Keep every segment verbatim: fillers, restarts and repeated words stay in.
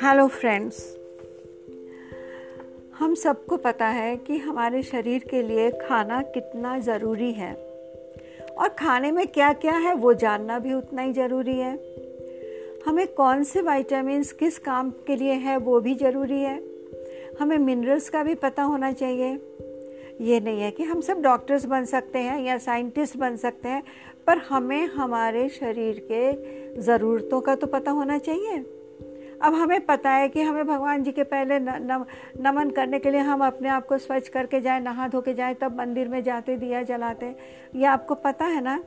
Hello friends, हम सबको पता है कि हमारे शरीर के लिए खाना कितना ज़रूरी है और खाने में क्या क्या है वो जानना भी उतना ही ज़रूरी है। हमें कौन से विटामिन्स किस काम के लिए है वो भी ज़रूरी है। हमें मिनरल्स का भी पता होना चाहिए। ये नहीं है कि हम सब डॉक्टर्स बन सकते हैं या साइंटिस्ट बन सकते हैं, पर हमें हमारे शरीर के ज़रूरतों का तो पता होना चाहिए। अब हमें पता है कि हमें भगवान जी के पहले न, न, नमन करने के लिए हम अपने आप को स्वच्छ करके जाएं, नहा धो के जाएं, तब मंदिर में जाते दिया जलाते, ये आपको पता है ना।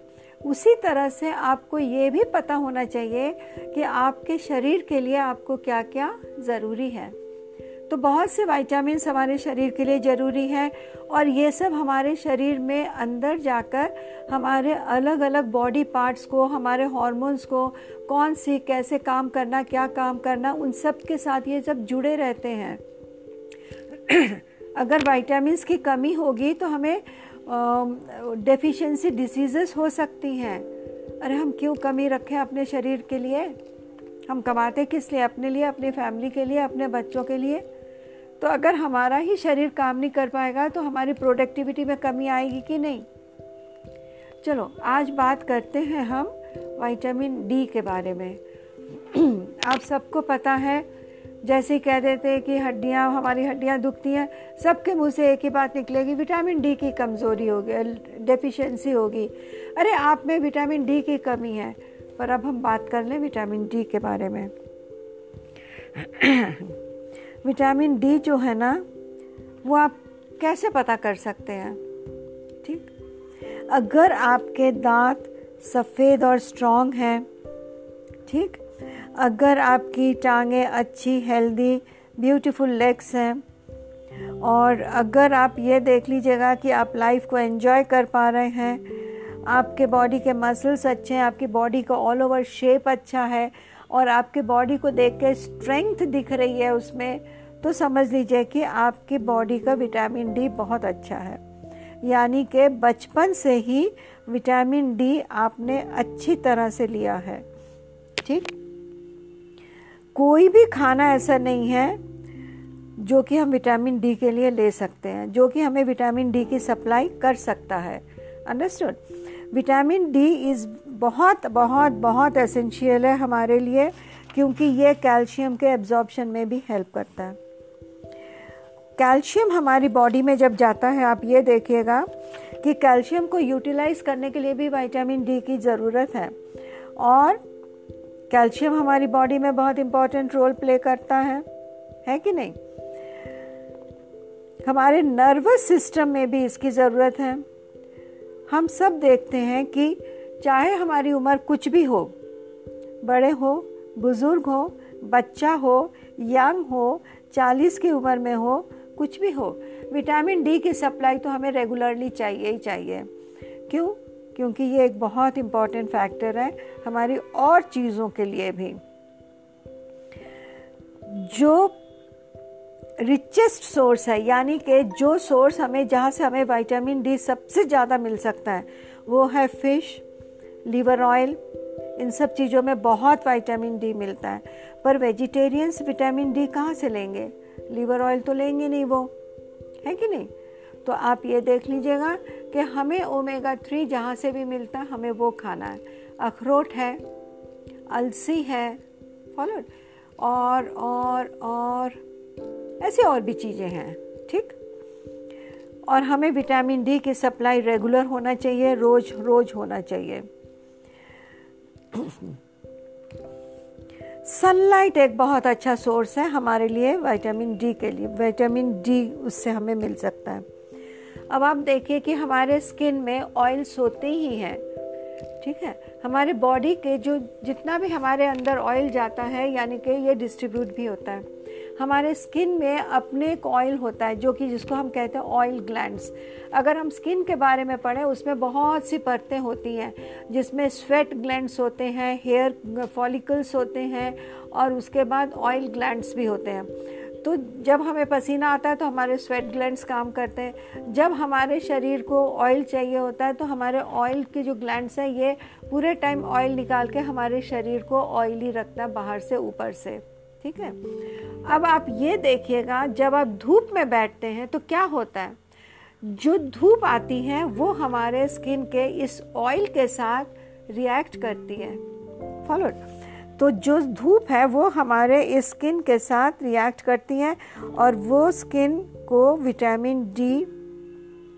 उसी तरह से आपको ये भी पता होना चाहिए कि आपके शरीर के लिए आपको क्या क्या ज़रूरी है। तो बहुत से विटामिन हमारे शरीर के लिए ज़रूरी है और ये सब हमारे शरीर में अंदर जाकर हमारे अलग अलग बॉडी पार्ट्स को, हमारे हार्मोन्स को, कौन सी कैसे काम करना, क्या काम करना, उन सब के साथ ये सब जुड़े रहते हैं। अगर विटामिन की कमी होगी तो हमें डेफिशिएंसी डिसीज़ेस हो सकती हैं। अरे हम क्यों कमी रखें अपने शरीर के लिए? हम कमाते किस लिए? अपने लिए, अपनी फैमिली के लिए, अपने बच्चों के लिए। तो अगर हमारा ही शरीर काम नहीं कर पाएगा तो हमारी प्रोडक्टिविटी में कमी आएगी कि नहीं। चलो आज बात करते हैं हम विटामिन डी के बारे में। आप सबको पता है, जैसे कह देते हैं कि हड्डियाँ, हमारी हड्डियाँ दुखती हैं, सबके मुंह से एक ही बात निकलेगी, विटामिन डी की कमज़ोरी होगी, डेफिशिएंसी होगी। अरे आप में विटामिन डी की कमी है। पर अब हम बात कर लें विटामिन डी के बारे में। विटामिन डी जो है ना, वो आप कैसे पता कर सकते हैं? ठीक, अगर आपके दांत सफ़ेद और स्ट्रॉन्ग हैं, ठीक, अगर आपकी टांगें अच्छी, हेल्दी, ब्यूटीफुल लेग्स हैं, और अगर आप ये देख लीजिएगा कि आप लाइफ को एंजॉय कर पा रहे हैं, आपके बॉडी के मसल्स अच्छे हैं, आपकी बॉडी का ऑल ओवर शेप अच्छा है और आपके बॉडी को देख के स्ट्रेंथ दिख रही है उसमें, तो समझ लीजिए कि आपकी बॉडी का विटामिन डी बहुत अच्छा है। यानी कि बचपन से ही विटामिन डी आपने अच्छी तरह से लिया है। ठीक, कोई भी खाना ऐसा नहीं है जो कि हम विटामिन डी के लिए ले सकते हैं, जो कि हमें विटामिन डी की सप्लाई कर सकता है। अंडरस्टूड? विटामिन डी इज़ बहुत बहुत बहुत एसेंशियल है हमारे लिए, क्योंकि ये कैल्शियम के एब्जॉर्प्शन में भी हेल्प करता है। कैल्शियम हमारी बॉडी में जब जाता है, आप ये देखिएगा कि कैल्शियम को यूटिलाइज़ करने के लिए भी विटामिन डी की ज़रूरत है और कैल्शियम हमारी बॉडी में बहुत इम्पॉर्टेंट रोल प्ले करता है, है कि नहीं। हमारे नर्वस सिस्टम में भी इसकी ज़रूरत है। हम सब देखते हैं कि चाहे हमारी उम्र कुछ भी हो, बड़े हो, बुज़ुर्ग हो, बच्चा हो, यंग हो, चालीस की उम्र में हो, कुछ भी हो, विटामिन डी की सप्लाई तो हमें रेगुलरली चाहिए ही चाहिए। क्यों? क्योंकि ये एक बहुत इम्पॉर्टेंट फैक्टर है हमारी और चीज़ों के लिए भी। जो रिचेस्ट सोर्स है, यानी कि जो सोर्स हमें, जहाँ से हमें विटामिन डी सबसे ज़्यादा मिल सकता है, वो है फिश, लीवर ऑयल, इन सब चीज़ों में बहुत विटामिन डी मिलता है। पर वेजिटेरियंस विटामिन डी कहाँ से लेंगे? लीवर ऑयल तो लेंगे नहीं वो, है कि नहीं। तो आप ये देख लीजिएगा कि हमें ओमेगा थ्री जहाँ से भी मिलता है हमें वो खाना है। अखरोट है, अलसी है, फॉलोड, और और और ऐसे और भी चीज़ें हैं। ठीक, और हमें विटामिन डी की सप्लाई रेगुलर होना चाहिए, रोज रोज होना चाहिए। सनलाइट एक बहुत अच्छा सोर्स है हमारे लिए विटामिन डी के लिए, विटामिन डी उससे हमें मिल सकता है। अब आप देखिए कि हमारे स्किन में ऑयल्स होते ही हैं, ठीक है। हमारे बॉडी के जो जितना भी हमारे अंदर ऑयल जाता है, यानी कि ये डिस्ट्रीब्यूट भी होता है। हमारे स्किन में अपने एक ऑयल होता है जो कि, जिसको हम कहते हैं ऑयल ग्लैंड्स। अगर हम स्किन के बारे में पढ़ें, उसमें बहुत सी परतें होती हैं, जिसमें स्वेट ग्लैंड्स होते हैं, हेयर फॉलिकल्स होते हैं और उसके बाद ऑयल ग्लैंड्स भी होते हैं। तो जब हमें पसीना आता है तो हमारे स्वेट ग्लैंड्स काम करते हैं। जब हमारे शरीर को ऑयल चाहिए होता है तो हमारे ऑयल के जो ग्लैंड्स हैं ये पूरे टाइम ऑयल निकाल के हमारे शरीर को ऑयली रखता है बाहर से ऊपर से, ठीक है। अब आप ये देखिएगा, जब आप धूप में बैठते हैं तो क्या होता है, जो धूप आती है वो हमारे स्किन के इस ऑयल के साथ रिएक्ट करती है, फॉलोड। तो जो धूप है वो हमारे इस स्किन के साथ रिएक्ट करती है और वो स्किन को विटामिन डी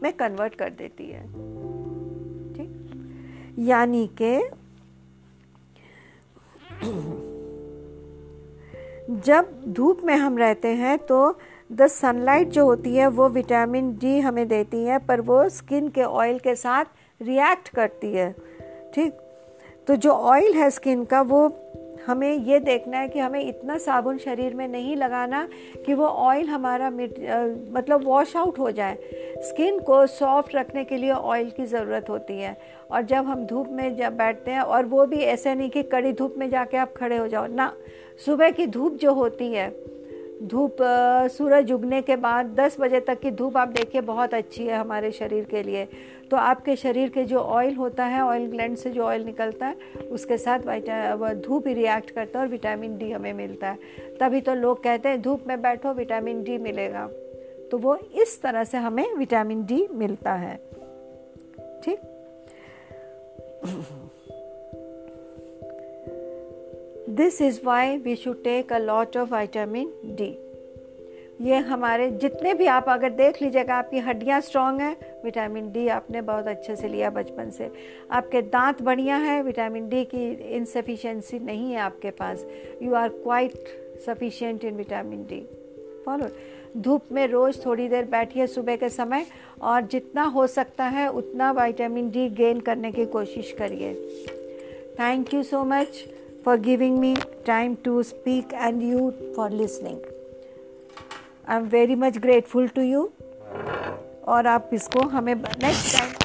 में कन्वर्ट कर देती है, ठीक। यानी के जब धूप में हम रहते हैं तो द सनलाइट जो होती है वो विटामिन डी हमें देती है, पर वो स्किन के ऑयल के साथ रिएक्ट करती है, ठीक। तो जो ऑयल है स्किन का वो हमें ये देखना है कि हमें इतना साबुन शरीर में नहीं लगाना कि वो ऑयल हमारा मतलब वॉश आउट हो जाए। स्किन को सॉफ्ट रखने के लिए ऑयल की ज़रूरत होती है। और जब हम धूप में जब बैठते हैं, और वो भी ऐसे नहीं कि कड़ी धूप में जाके आप खड़े हो जाओ ना, सुबह की धूप जो होती है, धूप सूरज उगने के बाद दस बजे तक की धूप आप देखिए बहुत अच्छी है हमारे शरीर के लिए। तो आपके शरीर के जो ऑयल होता है, ऑयल ग्लैंड से जो ऑयल निकलता है उसके साथ वाइटा धूप ही रिएक्ट करता है और विटामिन डी हमें मिलता है। तभी तो लोग कहते हैं धूप में बैठो विटामिन डी मिलेगा, तो वो इस तरह से हमें विटामिन डी मिलता है, ठीक। This is why we should take a lot of vitamin D. ये हमारे जितने भी आप अगर देख लीजिएगा, आपकी हड्डियाँ स्ट्रांग हैं, विटामिन डी आपने बहुत अच्छे से लिया बचपन से। आपके दांत बढ़िया हैं, विटामिन डी की इनसफिशियंसी नहीं है आपके पास, you are quite sufficient in vitamin D, follow. धूप में रोज़ थोड़ी देर बैठिए सुबह के समय, और जितना हो सकता है उतना विटामिन डी गेन करने की कोशिश करिए। Thank you so much for giving me time to speak and you for listening. I am very much grateful to you. और आप इसको हमें next time